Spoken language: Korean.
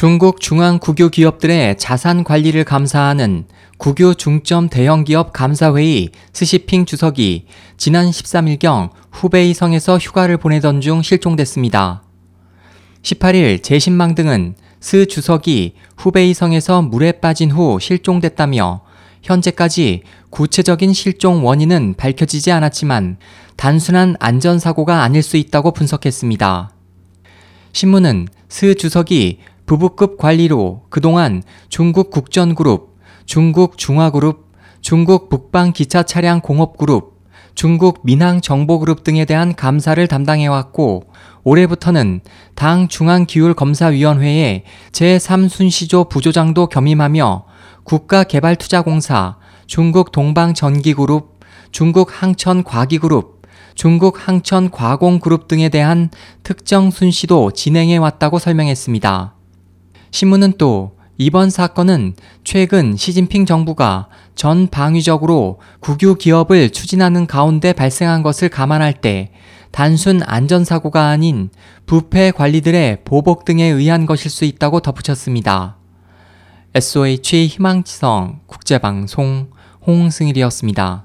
중국 중앙 국유 기업들의 자산 관리를 감사하는 국유 중점 대형기업 감사회의 스시핑 주석이 지난 13일경 후베이성에서 휴가를 보내던 중 실종됐습니다. 18일 제신망 등은 스 주석이 후베이성에서 물에 빠진 후 실종됐다며 현재까지 구체적인 실종 원인은 밝혀지지 않았지만 단순한 안전사고가 아닐 수 있다고 분석했습니다. 신문은 스 주석이 부부급 관리로 그동안 중국국전그룹, 중국중화그룹, 중국북방기차차량공업그룹, 중국민항정보그룹 등에 대한 감사를 담당해왔고 올해부터는 당 중앙기율검사위원회의 제3순시조 부조장도 겸임하며 국가개발투자공사, 중국동방전기그룹, 중국항천과기그룹, 중국항천과공그룹 등에 대한 특정 순시도 진행해왔다고 설명했습니다. 신문은 또 이번 사건은 최근 시진핑 정부가 전방위적으로 국유 기업을 추진하는 가운데 발생한 것을 감안할 때 단순 안전사고가 아닌 부패 관리들의 보복 등에 의한 것일 수 있다고 덧붙였습니다. SOH 희망지성 국제방송 홍승일이었습니다.